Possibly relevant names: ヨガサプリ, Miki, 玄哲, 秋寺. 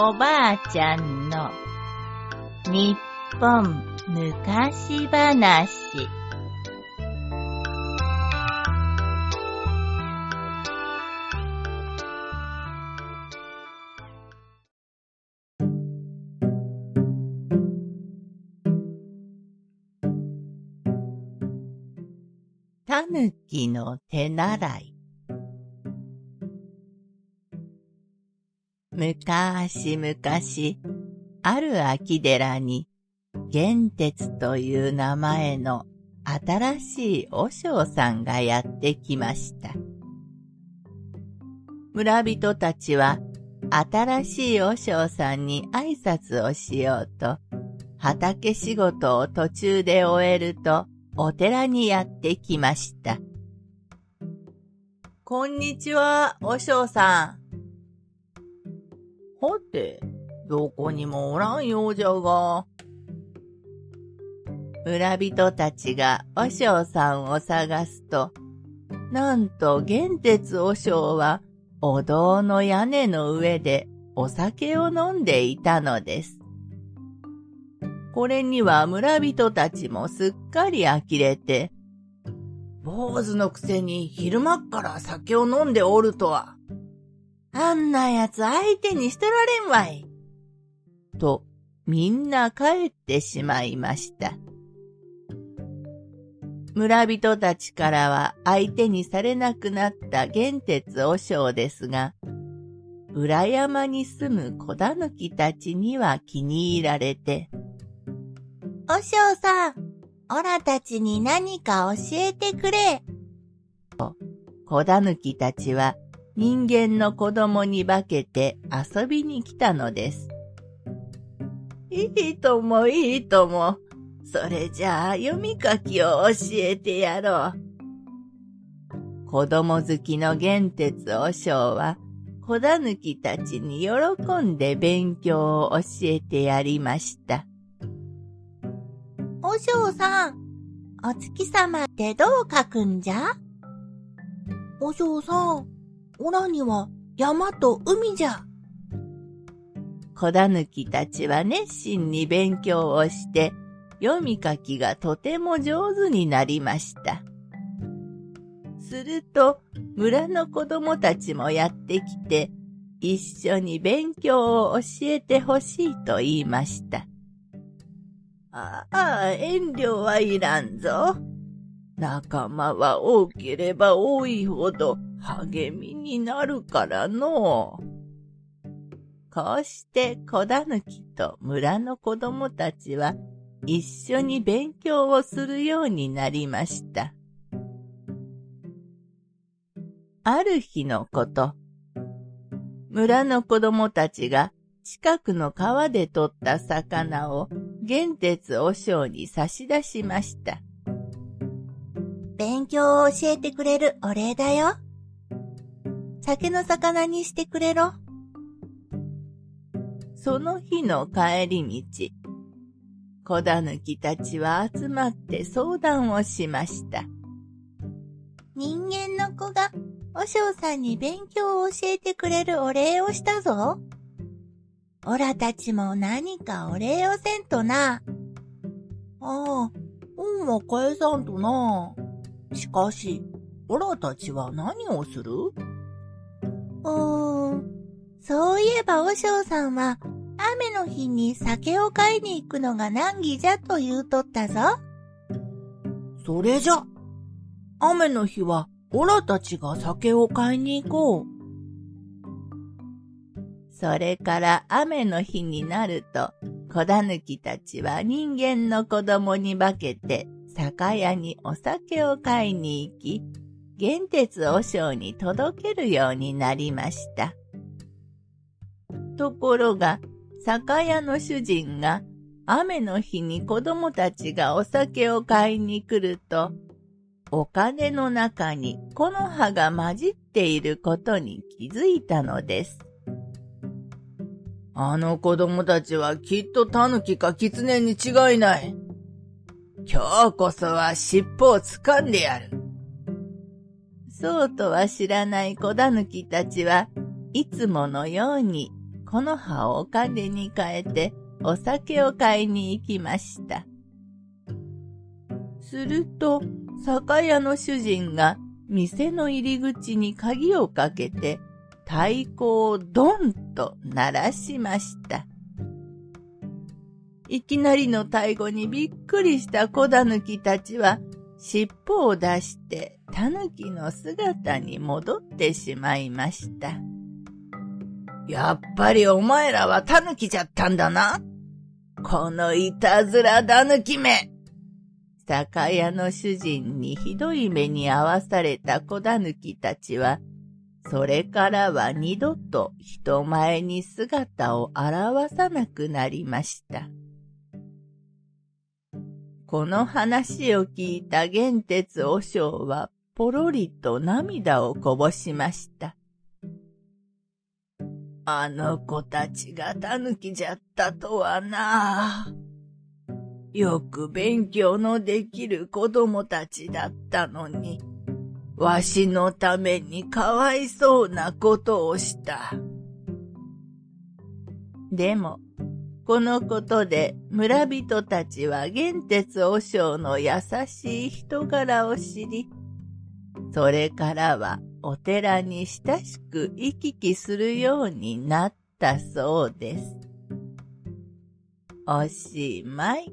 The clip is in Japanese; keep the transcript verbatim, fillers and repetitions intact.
おばあちゃんの日本昔話。たぬきの手習い。むかしむかし、ある秋寺に、玄哲という名前の新しい和尚さんがやってきました。村人たちは、新しい和尚さんに挨拶をしようと、畑仕事を途中で終えると、お寺にやってきました。こんにちは、和尚さん。はて、どこにもおらんようじゃが。村人たちが和尚さんを探すと、なんと玄哲和尚はお堂の屋根の上でお酒を飲んでいたのです。これには村人たちもすっかり呆れて、坊主のくせに昼間っから酒を飲んでおるとは。あんなやつ相手にしてられんわい。と、みんな帰ってしまいました。村人たちからは相手にされなくなった玄哲和尚ですが、裏山に住む子だぬきたちには気に入られて、和尚さん、おらたちに何か教えてくれ。と、子だぬきたちは、人間の子供に化けて遊びに来たのです。いいともいいとも、それじゃあ読み書きを教えてやろう。子供好きの玄哲和尚は、子だぬきたちに喜んで勉強を教えてやりました。和尚さん、お月様ってどう書くんじゃ？和尚さん、おらには山と海じゃ。子だぬきたちは熱心に勉強をして、読み書きがとても上手になりました。すると、村の子供たちもやってきて、一緒に勉強を教えてほしいと言いました。ああ、遠慮はいらんぞ。仲間は多ければ多いほど、励みになるからの。こうして子だぬきと村の子供たちは一緒に勉強をするようになりました。ある日のこと、村の子供たちが近くの川で取った魚を玄哲和尚に差し出しました。勉強を教えてくれるお礼だよ。酒の魚にしてくれろ。その日の帰り道、子だぬきたちは集まって相談をしました。人間の子が和尚さんに勉強を教えてくれるお礼をしたぞ。おらたちも何かお礼をせんとな。ああ、恩は返さんとな。しかし、おらたちは何をする？おー、そういえば和尚さんは雨の日に酒を買いに行くのが難儀じゃと言うとったぞ。それじゃ、雨の日はオラたちが酒を買いに行こう。それから雨の日になると、子だぬきたちは人間の子供に化けて酒屋にお酒を買いに行き、玄哲和尚に届けるようになりました。ところが、酒屋の主人が、雨の日に子供たちがお酒を買いに来ると、お金の中に木の葉が混じっていることに気づいたのです。あの子供たちはきっとタヌキかキツネに違いない。今日こそは尻尾を掴んでやる。そうとは知らない子だぬきたちはいつものようにこの葉をお金に変えてお酒を買いに行きました。すると、酒屋の主人が店の入り口に鍵をかけて太鼓をドンと鳴らしました。いきなりの太鼓にびっくりした子だぬきたちは尻尾を出してたぬきの姿に戻ってしまいました。やっぱりお前らはたぬきじゃったんだな。このいたずらだぬきめ。酒屋の主人にひどい目に遭わされた子だぬきたちは、それからは二度と人前に姿を現さなくなりました。この話を聞いた玄哲和尚はぽろりと涙をこぼしました。あの子たちがたぬきじゃったとはな。よく勉強のできる子供たちだったのに、わしのためにかわいそうなことをした。でも、このことで村人たちは玄哲和尚の優しい人柄を知り、それからはお寺に親しく行き来するようになったそうです。おしまい。